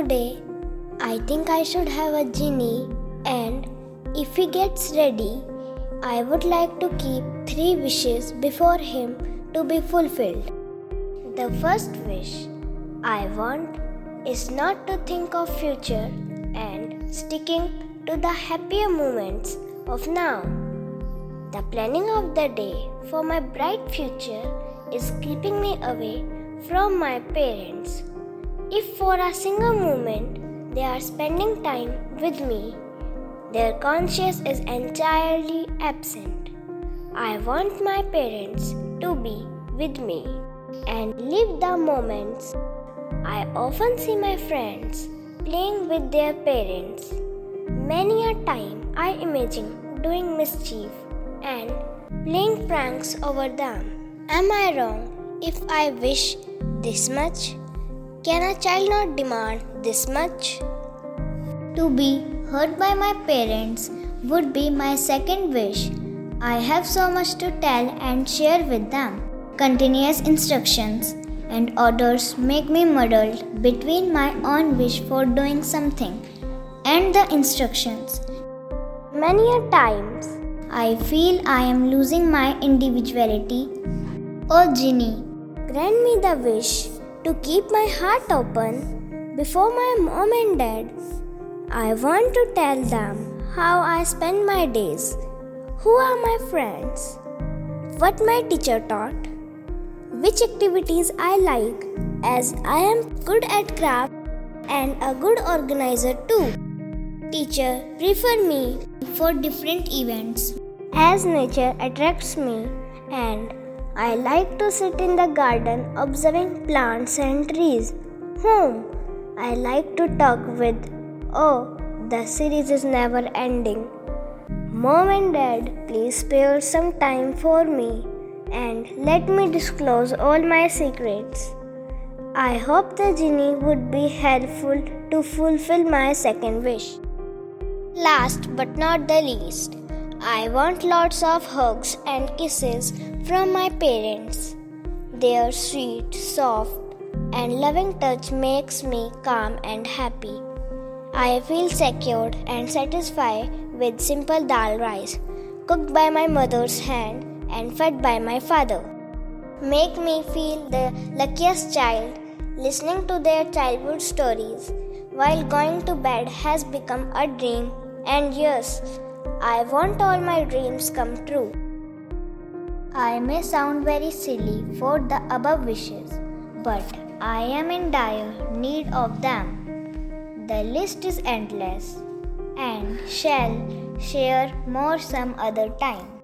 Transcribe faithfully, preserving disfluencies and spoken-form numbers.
Today, I think I should have a genie, and if he gets ready, I would like to keep three wishes before him to be fulfilled. The first wish I want is not to think of future and sticking to the happier moments of now. The planning of the day for my bright future is keeping me away from my parents. If for a single moment they are spending time with me, their conscience is entirely absent. I want my parents to be with me and live the moments. I often see my friends playing with their parents. Many a time I imagine doing mischief and playing pranks over them. Am I wrong if I wish this much? Can a child not demand this much? To be heard by my parents would be my second wish. I have so much to tell and share with them. Continuous instructions and orders make me muddled between my own wish for doing something and the instructions. Many a times, I feel I am losing my individuality. Oh Genie, grant me the wish to keep my heart open before my mom and dad. I want to tell them how I spend my days, who are my friends, what my teacher taught, which activities I like, as I am good at craft and a good organizer too. Teacher, prefer me for different events, as nature attracts me, and I like to sit in the garden observing plants and trees. Whom I like to talk with. Oh, the series is never ending. Mom and Dad, please spare some time for me and let me disclose all my secrets. I hope the genie would be helpful to fulfill my second wish. Last but not the least, I want lots of hugs and kisses from my parents. Their sweet, soft, and loving touch makes me calm and happy. I feel secured and satisfied with simple dal rice, cooked by my mother's hand and fed by my father. Make me feel the luckiest child. Listening to their childhood stories while going to bed has become a dream, and yes, I want all my dreams come true. I may sound very silly for the above wishes, but I am in dire need of them. The list is endless and shall share more some other time.